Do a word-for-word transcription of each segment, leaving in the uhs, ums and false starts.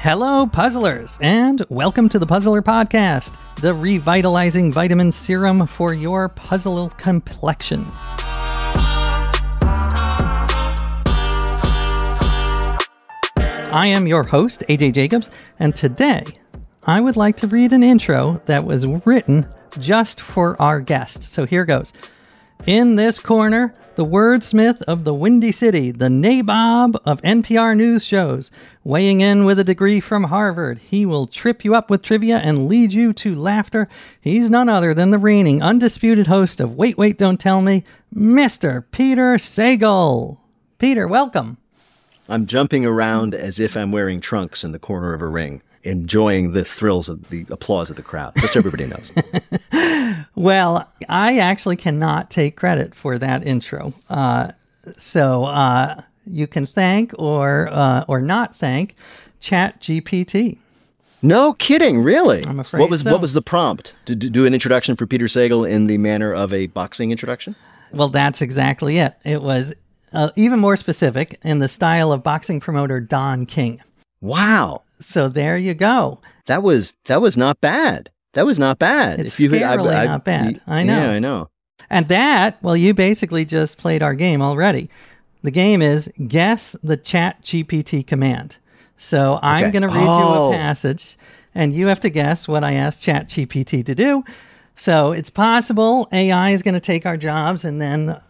Hello, Puzzlers, and welcome to the Puzzler Podcast, the revitalizing vitamin serum for your puzzle complexion. I am your host, A J Jacobs, and today I would like to read an intro that was written just for our guest. So here goes. In this corner, the wordsmith of the Windy City, the nabob of N P R news shows, weighing in with a degree from Harvard. He will trip you up with trivia and lead you to laughter. He's none other than the reigning, undisputed host of Wait, Wait, Don't Tell Me, Mister Peter Sagal. Peter, welcome. I'm jumping around as if I'm wearing trunks in the corner of a ring, enjoying the thrills of the applause of the crowd, which everybody knows. Well, I actually cannot take credit for that intro. Uh, so uh, you can thank or uh, or not thank ChatGPT. No kidding, really? I'm afraid what was, so. What was the prompt? To do an introduction for Peter Sagal in the manner of a boxing introduction? Well, that's exactly it. It was Uh, even more specific, in the style of boxing promoter Don King. Wow. So there you go. That was that was not bad. That was not bad. It's if you, scarily I, I, not bad. I, I know. Yeah, I know. And that, well, you basically just played our game already. The game is guess the ChatGPT command. So okay. I'm going to read oh. you a passage, and you have to guess what I asked ChatGPT to do. So it's possible A I is going to take our jobs and then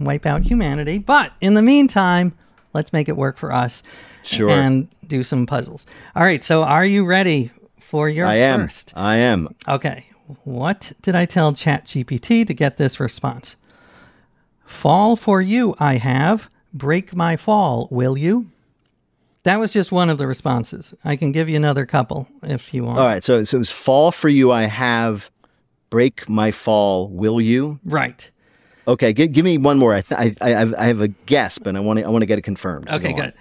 wipe out humanity, but in the meantime, let's make it work for us. Sure. And do some puzzles. All right, so are you ready for your I am. first? I am. Okay. What did I tell ChatGPT to get this response? Fall for you, I have. Break my fall, will you? That was just one of the responses. I can give you another couple if you want. All right, so, so it was fall for you, I have. Break my fall, will you? Right. Okay, give, give me one more. I, th- I, I I have a gasp, and I want to I want to get it confirmed. So okay, good.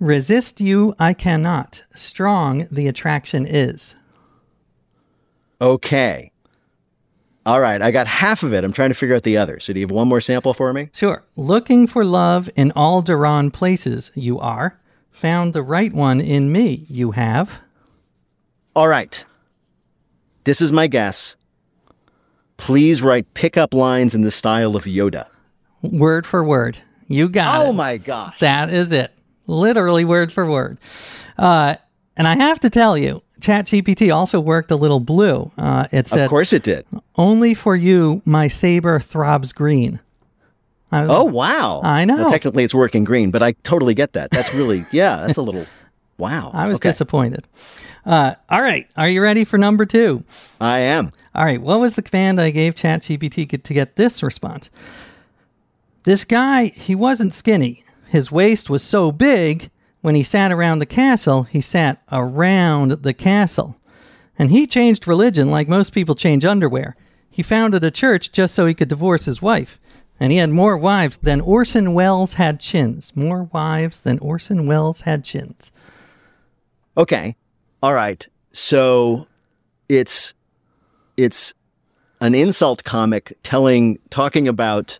Resist you, I cannot. Strong, the attraction is. Okay. All right, I got half of it. I'm trying to figure out the other. So do you have one more sample for me? Sure. Looking for love in all Duran places you are. Found the right one in me you have. All right. This is my guess. Please write pickup lines in the style of Yoda. Word for word. You got oh it. Oh, my gosh. That is it. Literally word for word. Uh, and I have to tell you, ChatGPT also worked a little blue. Uh, it said, of course it did. Only for you, my saber throbs green. I was, oh, wow. I know. Well, technically, it's working green, but I totally get that. That's really, yeah, that's a little, wow. I was okay. disappointed. Uh, all right. Are you ready for number two? I am. All right. What was the command I gave ChatGPT to get this response? This guy, he wasn't skinny. His waist was so big, when he sat around the castle, he sat around the castle. And he changed religion like most people change underwear. He founded a church just so he could divorce his wife. And he had more wives than Orson Welles had chins. More wives than Orson Welles had chins. Okay. All right. So it's it's an insult comic telling talking about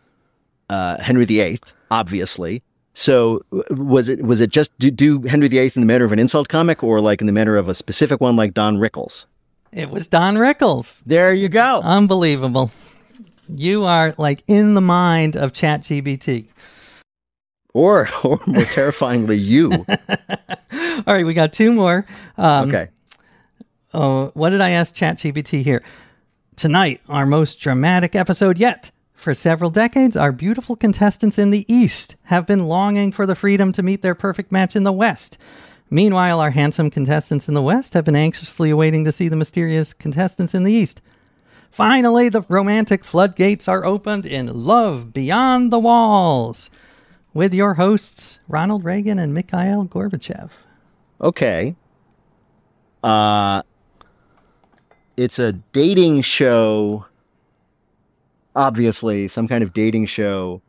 uh, Henry the Eighth, obviously. So was it was it just do, do Henry the Eighth in the manner of an insult comic, or like in the manner of a specific one like Don Rickles? It was Don Rickles. There you go. Unbelievable. You are like in the mind of ChatGPT. Or, or more terrifyingly, you. All right, we got two more. Um, okay. Uh, what did I ask ChatGPT here? Tonight, our most dramatic episode yet. For several decades, our beautiful contestants in the East have been longing for the freedom to meet their perfect match in the West. Meanwhile, our handsome contestants in the West have been anxiously awaiting to see the mysterious contestants in the East. Finally, the romantic floodgates are opened in Love Beyond the Walls with your hosts, Ronald Reagan and Mikhail Gorbachev. Okay. Uh, it's a dating show... Obviously, some kind of dating show.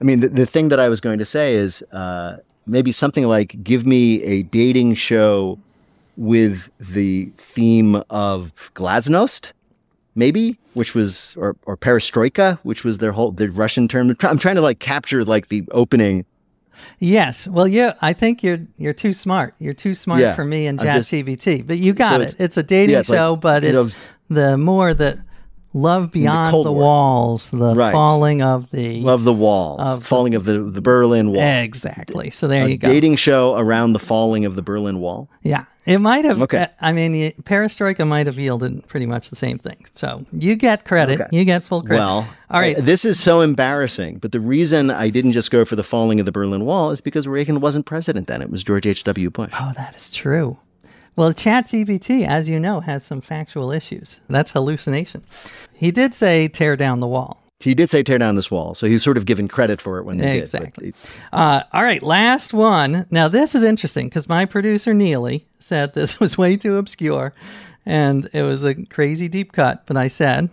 I mean, the, the thing that I was going to say is uh, maybe something like, give me a dating show with the theme of Glasnost, maybe, which was, or, or Perestroika, which was their whole, the Russian term. I'm trying to like capture like the opening. Yes. Well, yeah, I think you're you're too smart. You're too smart yeah, for me and ChatGPT, but you got so it. It's, it's a dating yeah, it's show, like, but it's was, the more that... Love Beyond the, the Walls, the right. falling of the... Love the Walls, of the, falling of the, the Berlin Wall. Exactly. So there a you go. A dating show around the falling of the Berlin Wall. Yeah. It might have... Okay. I mean, Perestroika might have yielded pretty much the same thing. So you get credit. Okay. You get full credit. Well, all right. This is so embarrassing, but the reason I didn't just go for the falling of the Berlin Wall is because Reagan wasn't president then. It was George H W Bush. Oh, that is true. Well, ChatGPT, as you know, has some factual issues. That's hallucination. He did say tear down the wall. He did say tear down this wall. So he's sort of given credit for it when he exactly. did. Exactly. Uh, all right, last one. Now, this is interesting because my producer, Neely, said this was way too obscure and it was a crazy deep cut. But I said,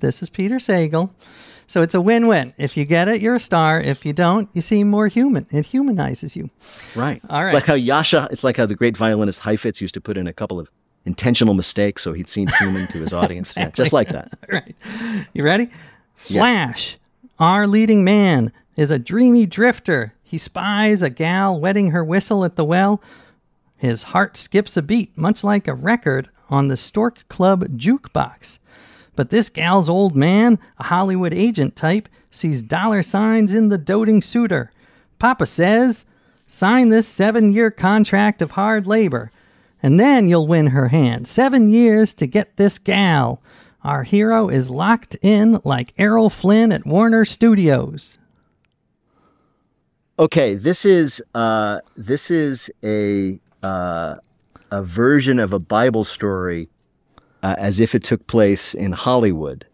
this is Peter Sagal. So it's a win-win. If you get it, you're a star. If you don't, you seem more human. It humanizes you. Right. All right. It's like how Yasha, it's like how the great violinist Heifetz used to put in a couple of intentional mistakes so he'd seem human to his audience. Exactly. Yeah, just like that. All right. You ready? Yes. Flash, our leading man, is a dreamy drifter. He spies a gal wetting her whistle at the well. His heart skips a beat, much like a record on the Stork Club jukebox. But this gal's old man, a Hollywood agent type, sees dollar signs in the doting suitor. Papa says, sign this seven-year contract of hard labor, and then you'll win her hand. Seven years to get this gal. Our hero is locked in like Errol Flynn at Warner Studios. Okay, this is uh, this is a uh, a version of a Bible story. Uh, as if it took place in Hollywood.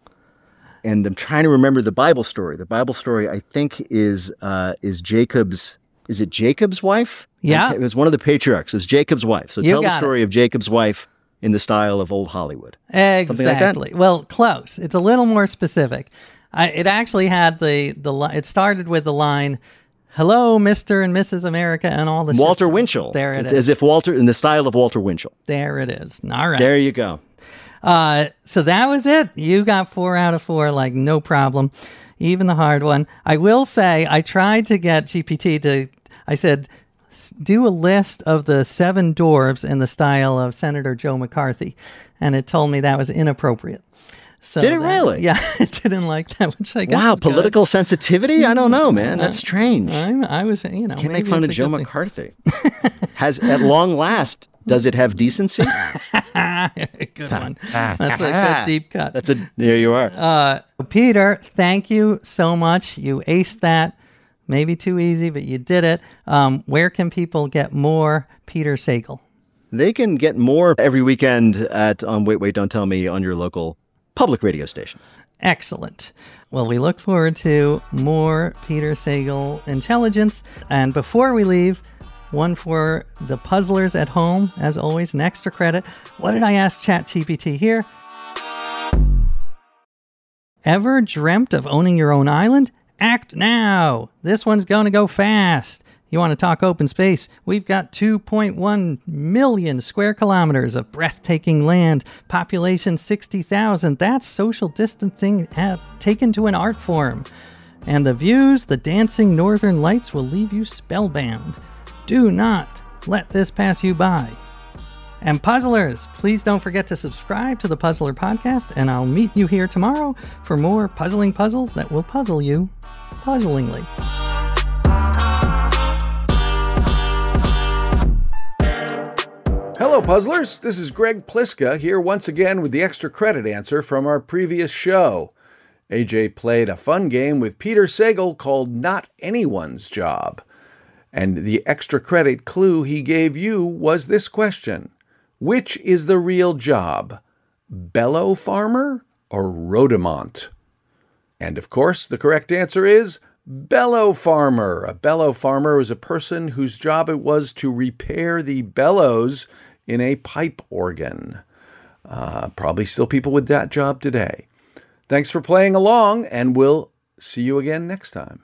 And I'm trying to remember the Bible story. The Bible story, I think, is uh, is Jacob's, is it Jacob's wife? Yeah. It was one of the patriarchs. It was Jacob's wife. So you tell the story it. of Jacob's wife in the style of old Hollywood. Exactly. Something like that? Well, close. It's a little more specific. I, it actually had the, the, it started with the line, hello, Mister and Missus America and all the Walter Winchell. There it is. As if Walter, in the style of Walter Winchell. There it is. All right. There you go. Uh, so that was it. You got four out of four, like no problem, even the hard one. I will say I tried to get G P T to, I said, do a list of the seven dwarves in the style of Senator Joe McCarthy. And it told me that was inappropriate. So did it that, really? Yeah, it didn't like that, which I guess Wow, is political good. sensitivity? I don't know, man. That's strange. I, I was, you know. Can't make fun of Joe McCarthy. Has, at long last, Does it have decency? Good one. That's like a deep cut. That's a, there you are. Uh, Peter, thank you so much. You aced that. Maybe too easy, but you did it. Um, where can people get more Peter Sagal? They can get more every weekend at on um, Wait, Wait, Don't Tell Me on your local public radio station. Excellent. Well, we look forward to more Peter Sagal intelligence. And before we leave, one for the puzzlers at home, as always, an extra credit. What did I ask ChatGPT here? Ever dreamt of owning your own island? Act now. This one's going to go fast. You want to talk open space? We've got two point one million square kilometers of breathtaking land, population sixty thousand. That's social distancing taken to an art form. And the views, the dancing northern lights will leave you spellbound. Do not let this pass you by. And puzzlers, please don't forget to subscribe to the Puzzler Podcast, and I'll meet you here tomorrow for more puzzling puzzles that will puzzle you puzzlingly. Hello, puzzlers. This is Greg Pliska here once again with the extra credit answer from our previous show. A J played a fun game with Peter Sagal called Not Anyone's Job. And the extra credit clue he gave you was this question. Which is the real job? Bellow farmer or Rhodamont? And of course, the correct answer is bellow farmer. A bellow farmer was a person whose job it was to repair the bellows in a pipe organ. Uh, probably still people with that job today. Thanks for playing along, and we'll see you again next time.